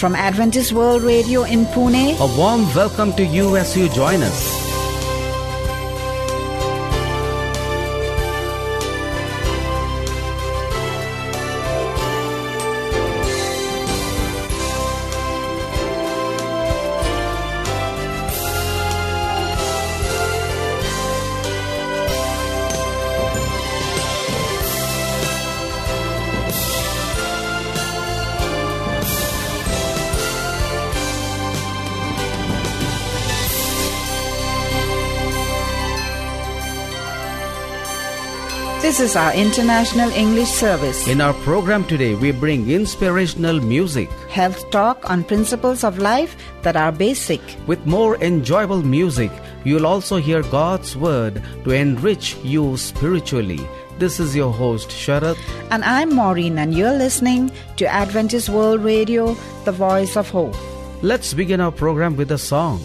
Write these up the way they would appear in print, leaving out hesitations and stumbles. From Adventist World Radio in Pune, a warm welcome to you as you join us. This is our International English service. In our program today, we bring inspirational music, health talk on principles of life that are basic. With more enjoyable music, you'll also hear God's Word to enrich you spiritually. This is your host, Sharath. And I'm Maureen, and you're listening to Adventist World Radio, the voice of hope. Let's begin our program with a song.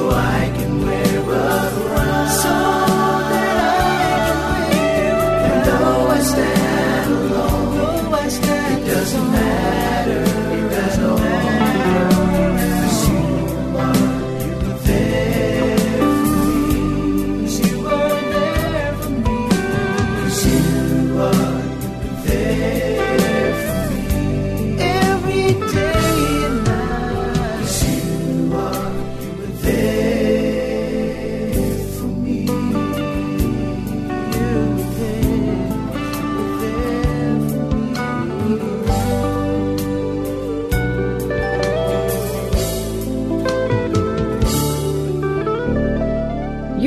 I can wait.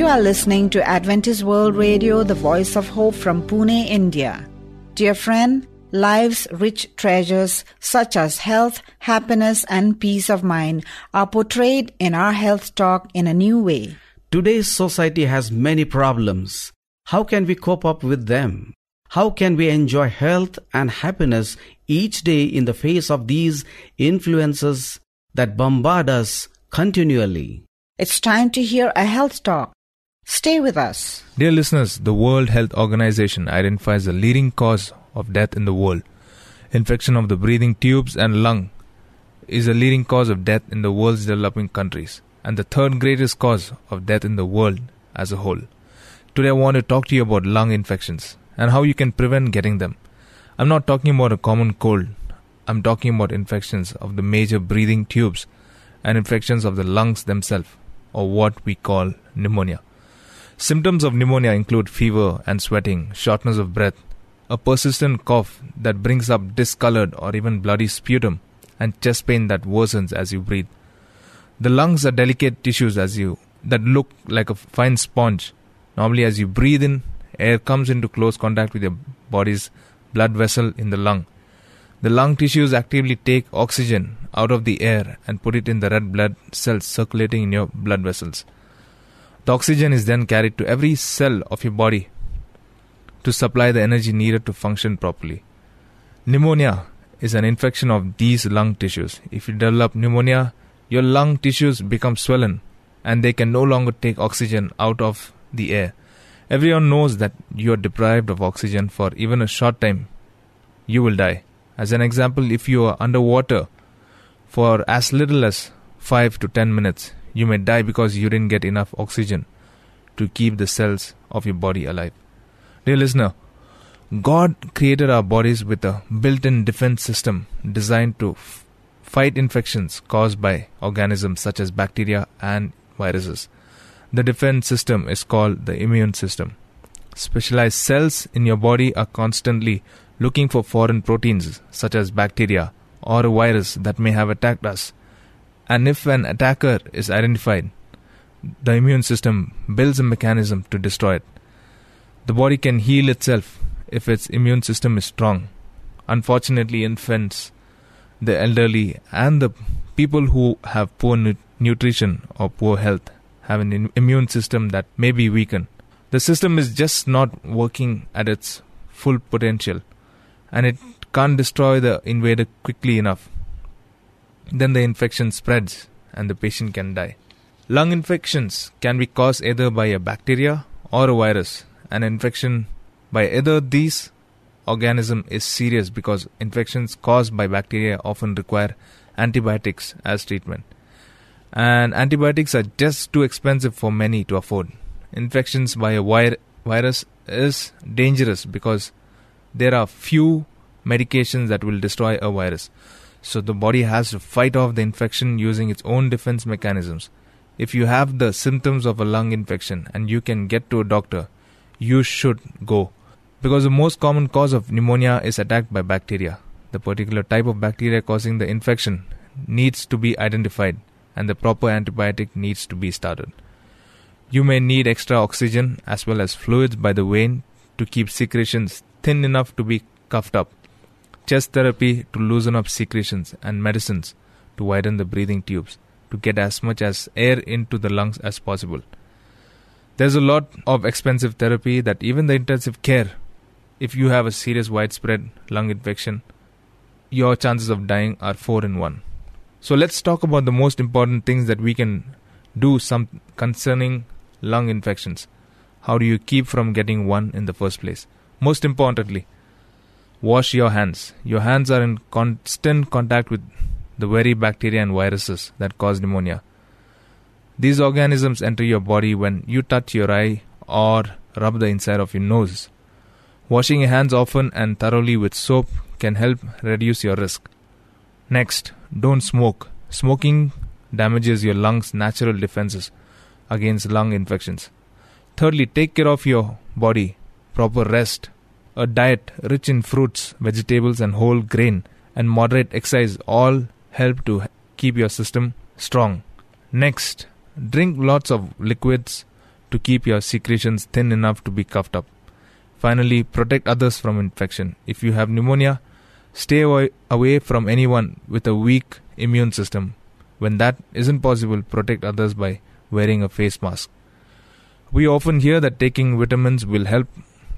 You are listening to Adventist World Radio, the voice of hope from Pune, India. Dear friend, life's rich treasures such as health, happiness and peace of mind are portrayed in our health talk in a new way. Today's society has many problems. How can we cope up with them? How can we enjoy health and happiness each day in the face of these influences that bombard us continually? It's time to hear a health talk. Stay with us. Dear listeners, the World Health Organization identifies the leading cause of death in the world. Infection of the breathing tubes and lung is a leading cause of death in the world's developing countries and the third greatest cause of death in the world as a whole. Today I want to talk to you about lung infections and how you can prevent getting them. I'm not talking about a common cold. I'm talking about infections of the major breathing tubes and infections of the lungs themselves, or what we call pneumonia. Symptoms of pneumonia include fever and sweating, shortness of breath, a persistent cough that brings up discolored or even bloody sputum, and chest pain that worsens as you breathe. The lungs are delicate tissues that look like a fine sponge. Normally as you breathe in, air comes into close contact with your body's blood vessel in the lung. The lung tissues actively take oxygen out of the air and put it in the red blood cells circulating in your blood vessels. The oxygen is then carried to every cell of your body to supply the energy needed to function properly. Pneumonia is an infection of these lung tissues. If you develop pneumonia, your lung tissues become swollen and they can no longer take oxygen out of the air. Everyone knows that you are deprived of oxygen for even a short time. You will die. As an example, if you are underwater for as little as 5 to 10 minutes, you may die because you didn't get enough oxygen to keep the cells of your body alive. Dear listener, God created our bodies with a built-in defense system designed to fight infections caused by organisms such as bacteria and viruses. The defense system is called the immune system. Specialized cells in your body are constantly looking for foreign proteins such as bacteria or a virus that may have attacked us. And if an attacker is identified, the immune system builds a mechanism to destroy it. The body can heal itself if its immune system is strong. Unfortunately, infants, the elderly, and the people who have poor nutrition or poor health have an immune system that may be weakened. The system is just not working at its full potential, and it can't destroy the invader quickly enough. Then the infection spreads and the patient can die. Lung infections can be caused either by a bacteria or a virus. An infection by either these organisms is serious because infections caused by bacteria often require antibiotics as treatment. And antibiotics are just too expensive for many to afford. Infections by a virus is dangerous because there are few medications that will destroy a virus. So the body has to fight off the infection using its own defense mechanisms. If you have the symptoms of a lung infection and you can get to a doctor, you should go. Because the most common cause of pneumonia is attacked by bacteria. The particular type of bacteria causing the infection needs to be identified and the proper antibiotic needs to be started. You may need extra oxygen as well as fluids by the vein to keep secretions thin enough to be cuffed up, chest therapy to loosen up secretions, and medicines to widen the breathing tubes to get as much as air into the lungs as possible. There's a lot of expensive therapy that even the intensive care, if you have a serious widespread lung infection, your chances of dying are 4 in 1. So let's talk about the most important things that we can do concerning lung infections. How do you keep from getting one in the first place? Most importantly, wash your hands. Your hands are in constant contact with the very bacteria and viruses that cause pneumonia. These organisms enter your body when you touch your eye or rub the inside of your nose. Washing your hands often and thoroughly with soap can help reduce your risk. Next, don't smoke. Smoking damages your lungs' natural defenses against lung infections. Thirdly, take care of your body. Proper rest, a diet rich in fruits, vegetables and whole grain, and moderate exercise all help to keep your system strong. Next, drink lots of liquids to keep your secretions thin enough to be coughed up. Finally, protect others from infection. If you have pneumonia, stay away from anyone with a weak immune system. When that isn't possible, protect others by wearing a face mask. We often hear that taking vitamins will help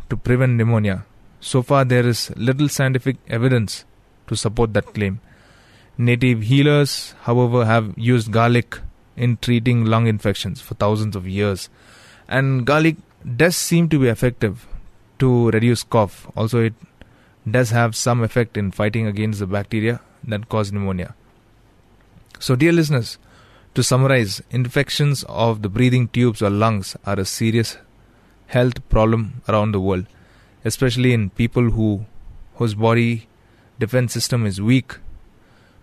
to prevent pneumonia. So far, there is little scientific evidence to support that claim. Native healers, however, have used garlic in treating lung infections for thousands of years. And garlic does seem to be effective to reduce cough. Also, it does have some effect in fighting against the bacteria that cause pneumonia. So, dear listeners, to summarize, infections of the breathing tubes or lungs are a serious health problem around the world, especially in people whose body defense system is weak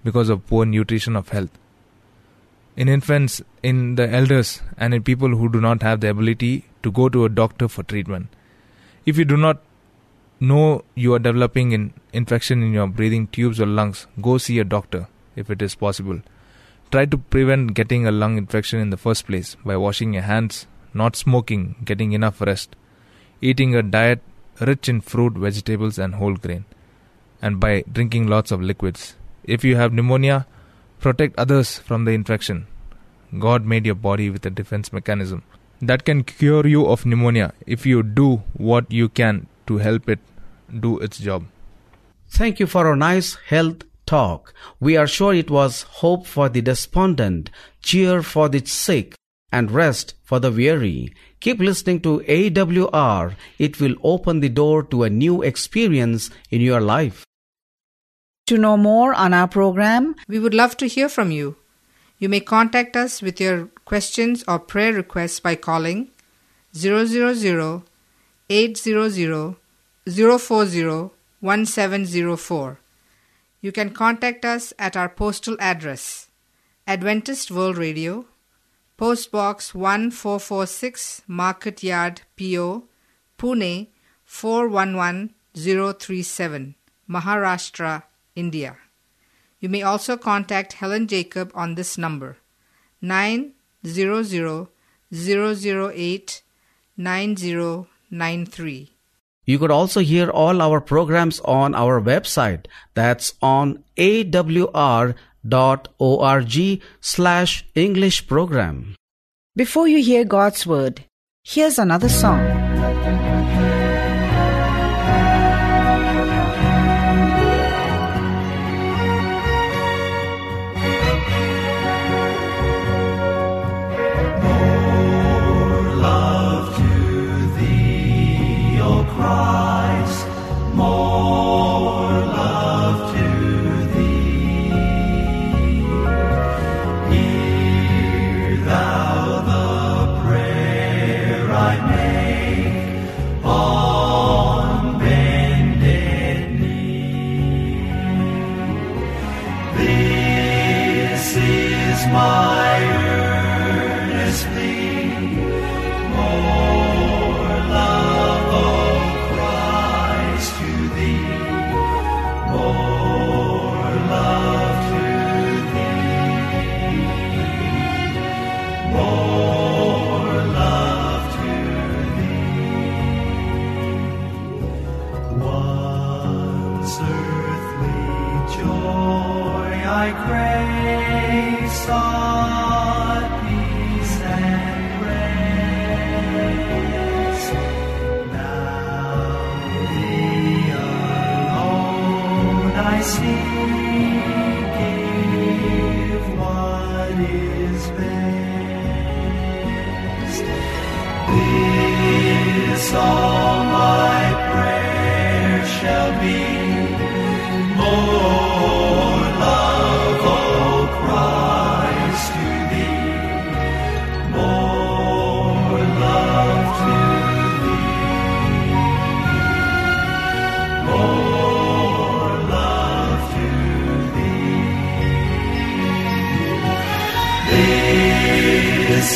because of poor nutrition of health. In infants, in the elders, and in people who do not have the ability to go to a doctor for treatment. If you do not know you are developing an infection in your breathing tubes or lungs, go see a doctor if it is possible. Try to prevent getting a lung infection in the first place by washing your hands, not smoking, getting enough rest, eating a diet rich in fruit, vegetables and whole grain, and by drinking lots of liquids. If you have pneumonia, protect others from the infection. God made your body with a defense mechanism that can cure you of pneumonia if you do what you can to help it do its job. Thank you for a nice health talk. We are sure it was hope for the despondent, cheer for the sick, and rest for the weary. Keep listening to AWR. It will open the door to a new experience in your life. To know more on our program, we would love to hear from you. You may contact us with your questions or prayer requests by calling 000-800-040-1704. You can contact us at our postal address, Adventist World Radio, Post Box 1446, Market Yard, P.O., Pune 411037, Maharashtra, India. You may also contact Helen Jacob on this number, 900-008-9093. You could also hear all our programs on our website. That's on awr.org/English program. Before you hear God's Word, here's another song.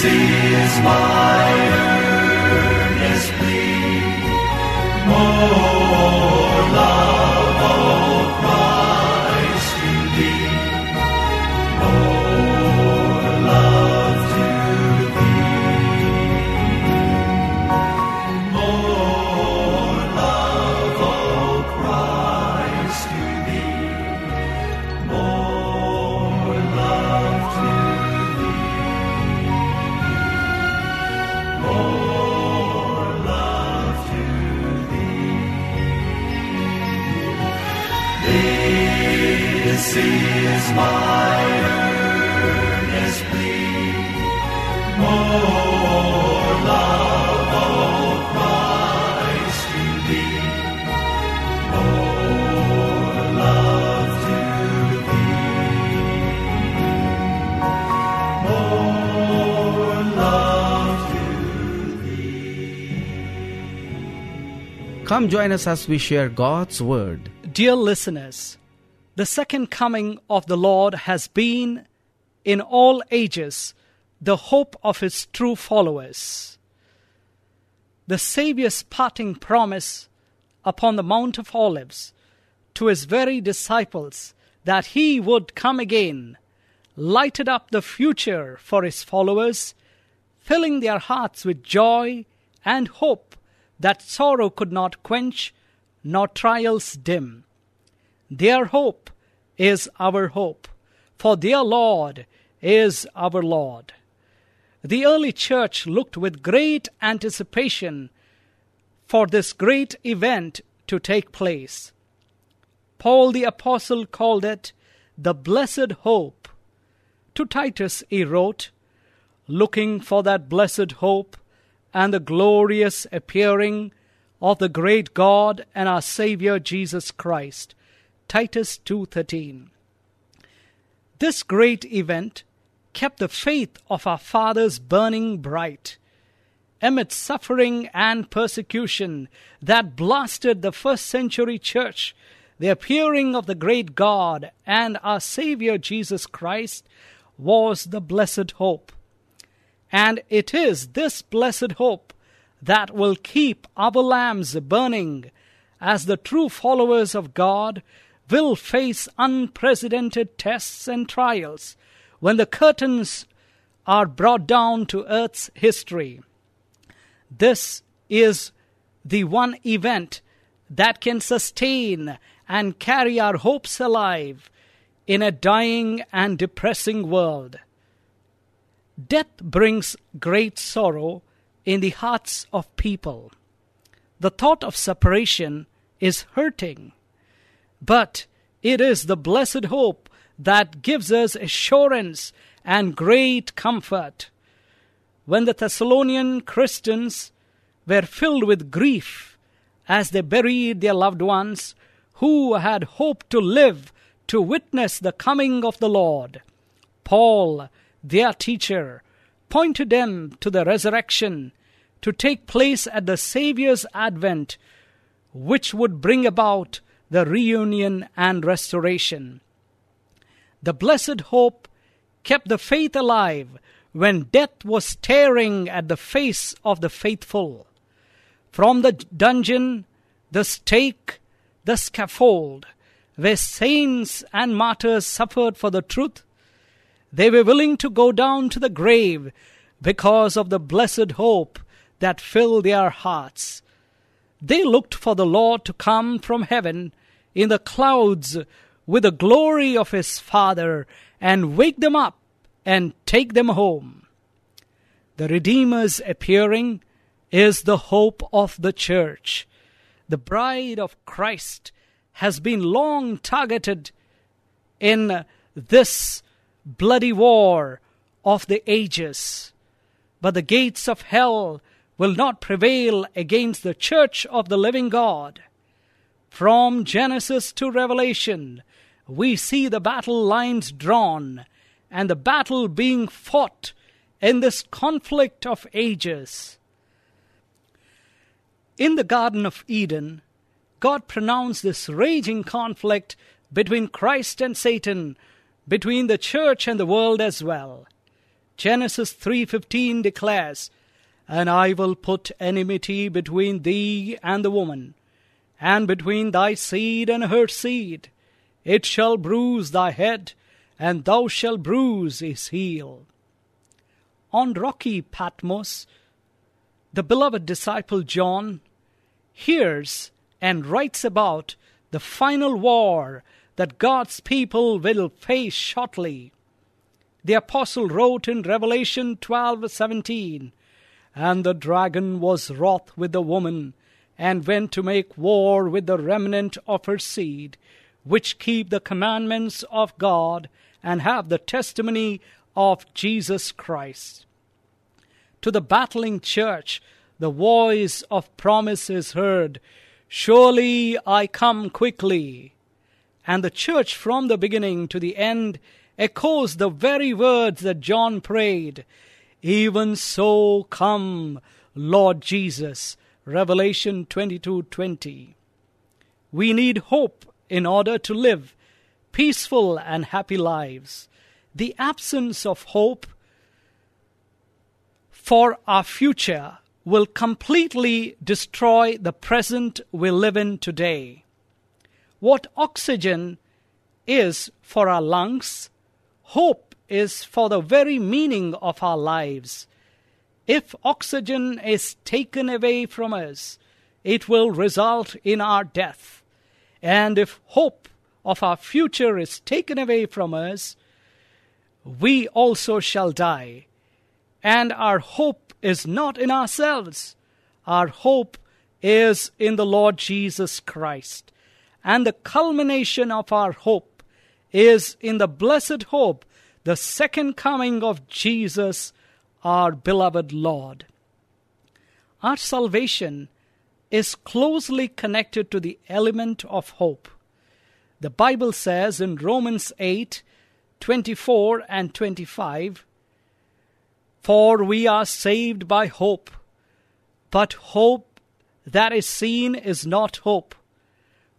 Is my earnest plea, more love, O Christ, to Thee, more love to Thee. This is my earnest plea, more love, O Christ, to Thee, more love to Thee, more love to Thee. Come join us as we share God's Word. Dear listeners, the second coming of the Lord has been, in all ages, the hope of His true followers. The Savior's parting promise upon the Mount of Olives to His very disciples that He would come again lighted up the future for His followers, filling their hearts with joy and hope that sorrow could not quench, nor trials dim. Their hope is our hope, for their Lord is our Lord. The early church looked with great anticipation for this great event to take place. Paul the Apostle called it the blessed hope. To Titus he wrote, "Looking for that blessed hope and the glorious appearing of the great God and our Savior Jesus Christ." Titus 2:13. This great event kept the faith of our fathers burning bright. Amid suffering and persecution that blasted the first century church, the appearing of the great God and our Savior Jesus Christ was the blessed hope. And it is this blessed hope that will keep our lamps burning as the true followers of God will face unprecedented tests and trials when the curtains are brought down to earth's history. This is the one event that can sustain and carry our hopes alive in a dying and depressing world. Death brings great sorrow in the hearts of people. The thought of separation is hurting. But it is the blessed hope that gives us assurance and great comfort. When the Thessalonian Christians were filled with grief as they buried their loved ones who had hoped to live to witness the coming of the Lord, Paul, their teacher, pointed them to the resurrection to take place at the Savior's advent, which would bring about the reunion and restoration. The blessed hope kept the faith alive when death was staring at the face of the faithful. From the dungeon, the stake, the scaffold, where saints and martyrs suffered for the truth, they were willing to go down to the grave because of the blessed hope that filled their hearts. They looked for the Lord to come from heaven in the clouds with the glory of His Father and wake them up and take them home. The Redeemer's appearing is the hope of the church. The bride of Christ has been long targeted in this bloody war of the ages. But the gates of hell will not prevail against the church of the living God. From Genesis to Revelation, we see the battle lines drawn and the battle being fought in this conflict of ages. In the Garden of Eden, God pronounced this raging conflict between Christ and Satan, between the church and the world as well. Genesis 3:15 declares, "And I will put enmity between thee and the woman, and between thy seed and her seed. It shall bruise thy head, and thou shalt bruise his heel." On Rocky Patmos, the beloved disciple John hears and writes about the final war that God's people will face shortly. The apostle wrote in Revelation 12:17, "And the dragon was wroth with the woman, and went to make war with the remnant of her seed, which keep the commandments of God and have the testimony of Jesus Christ. To the battling church, the voice of promise is heard, "Surely I come quickly." And the church from the beginning to the end echoes the very words that John prayed, "Even so come, Lord Jesus." Revelation 22:20. We need hope in order to live peaceful and happy lives. The absence of hope for our future will completely destroy the present we live in today. What oxygen is for our lungs, hope is for the very meaning of our lives. If oxygen is taken away from us, it will result in our death. And if hope of our future is taken away from us, we also shall die. And our hope is not in ourselves. Our hope is in the Lord Jesus Christ. And the culmination of our hope is in the blessed hope, the second coming of Jesus, our beloved Lord. Our salvation is closely connected to the element of hope. The Bible says in Romans 8:24 and 25, "For we are saved by hope, but hope that is seen is not hope.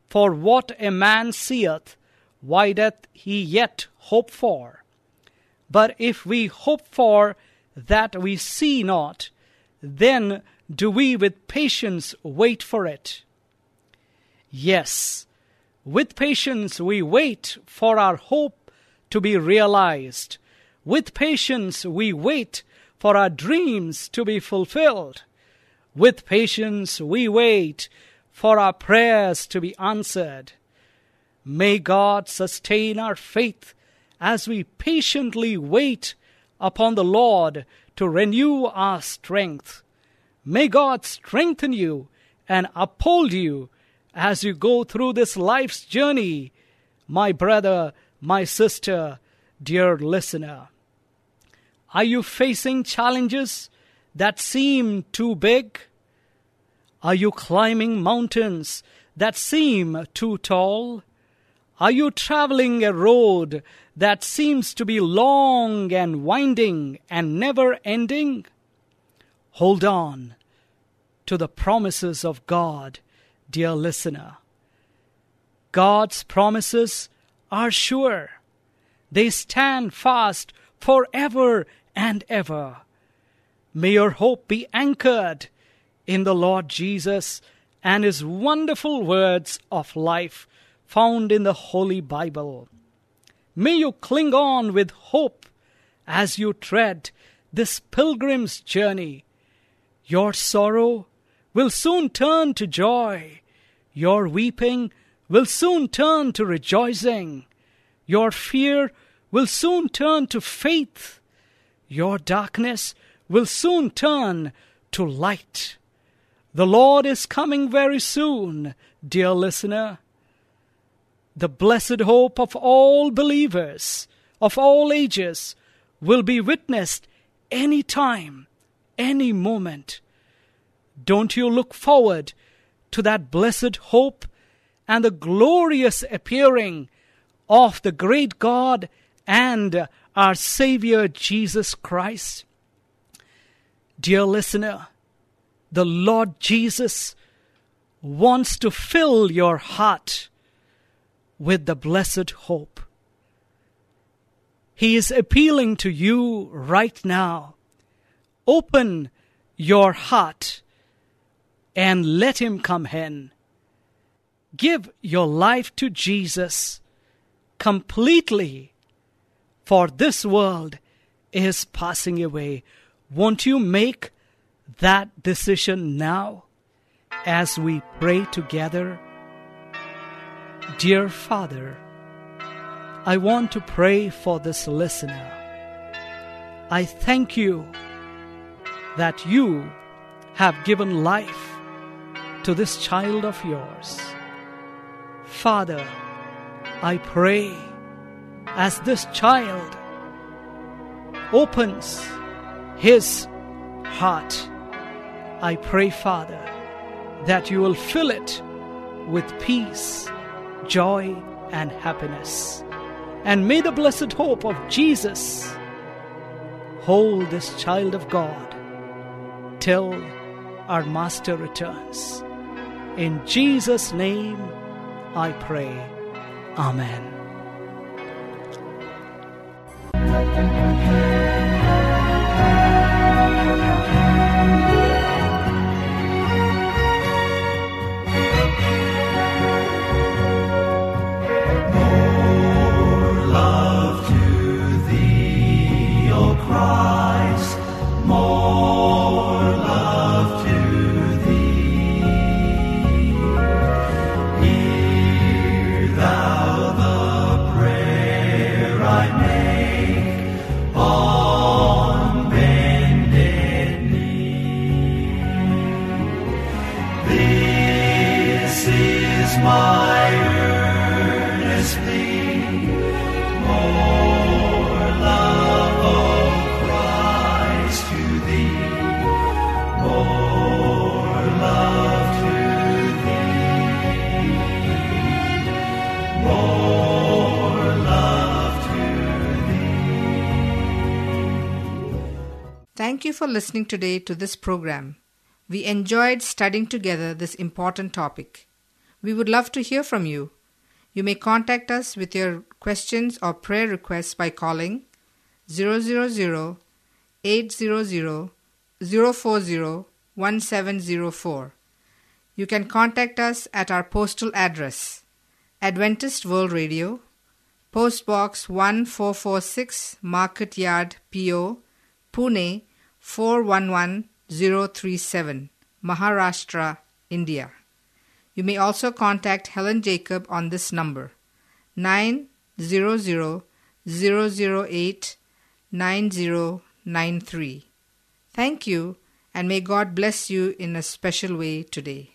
For what a man seeth, why doth he yet hope for? But if we hope for that we see not, then do we with patience wait for it." Yes, with patience we wait for our hope to be realized. With patience we wait for our dreams to be fulfilled. With patience we wait for our prayers to be answered. May God sustain our faith as we patiently wait upon the Lord to renew our strength. May God strengthen you and uphold you as you go through this life's journey, my brother, my sister, dear listener. Are you facing challenges that seem too big? Are you climbing mountains that seem too tall? Are you traveling a road that seems to be long and winding and never-ending? Hold on to the promises of God, dear listener. God's promises are sure. They stand fast forever and ever. May your hope be anchored in the Lord Jesus and His wonderful words of life, found in the Holy Bible. May you cling on with hope as you tread this pilgrim's journey. Your sorrow will soon turn to joy. Your weeping will soon turn to rejoicing. Your fear will soon turn to faith. Your darkness will soon turn to light. The Lord is coming very soon, dear listener. The blessed hope of all believers, of all ages, will be witnessed any time, any moment. Don't you look forward to that blessed hope and the glorious appearing of the great God and our Savior Jesus Christ? Dear listener, the Lord Jesus wants to fill your heart with the blessed hope. He is appealing to you right now. Open your heart and let Him come in. Give your life to Jesus completely, for this world is passing away. Won't you make that decision now as we pray together? Dear Father, I want to pray for this listener. I thank You that You have given life to this child of Yours. Father, I pray as this child opens his heart, I pray, Father, that you will fill it with peace, joy, and happiness. And may the blessed hope of Jesus hold this child of God till our Master returns. In Jesus' name I pray. Amen. Thank you for listening today to this program. We enjoyed studying together this important topic. We would love to hear from you. You may contact us with your questions or prayer requests by calling 000-800-040-1704. You can contact us at our postal address, Adventist World Radio, Post Box 1446, Market Yard, P.O., Pune, 411037, Maharashtra, India. You may also contact Helen Jacob on this number, 900-008-9093. Thank you, and may God bless you in a special way today.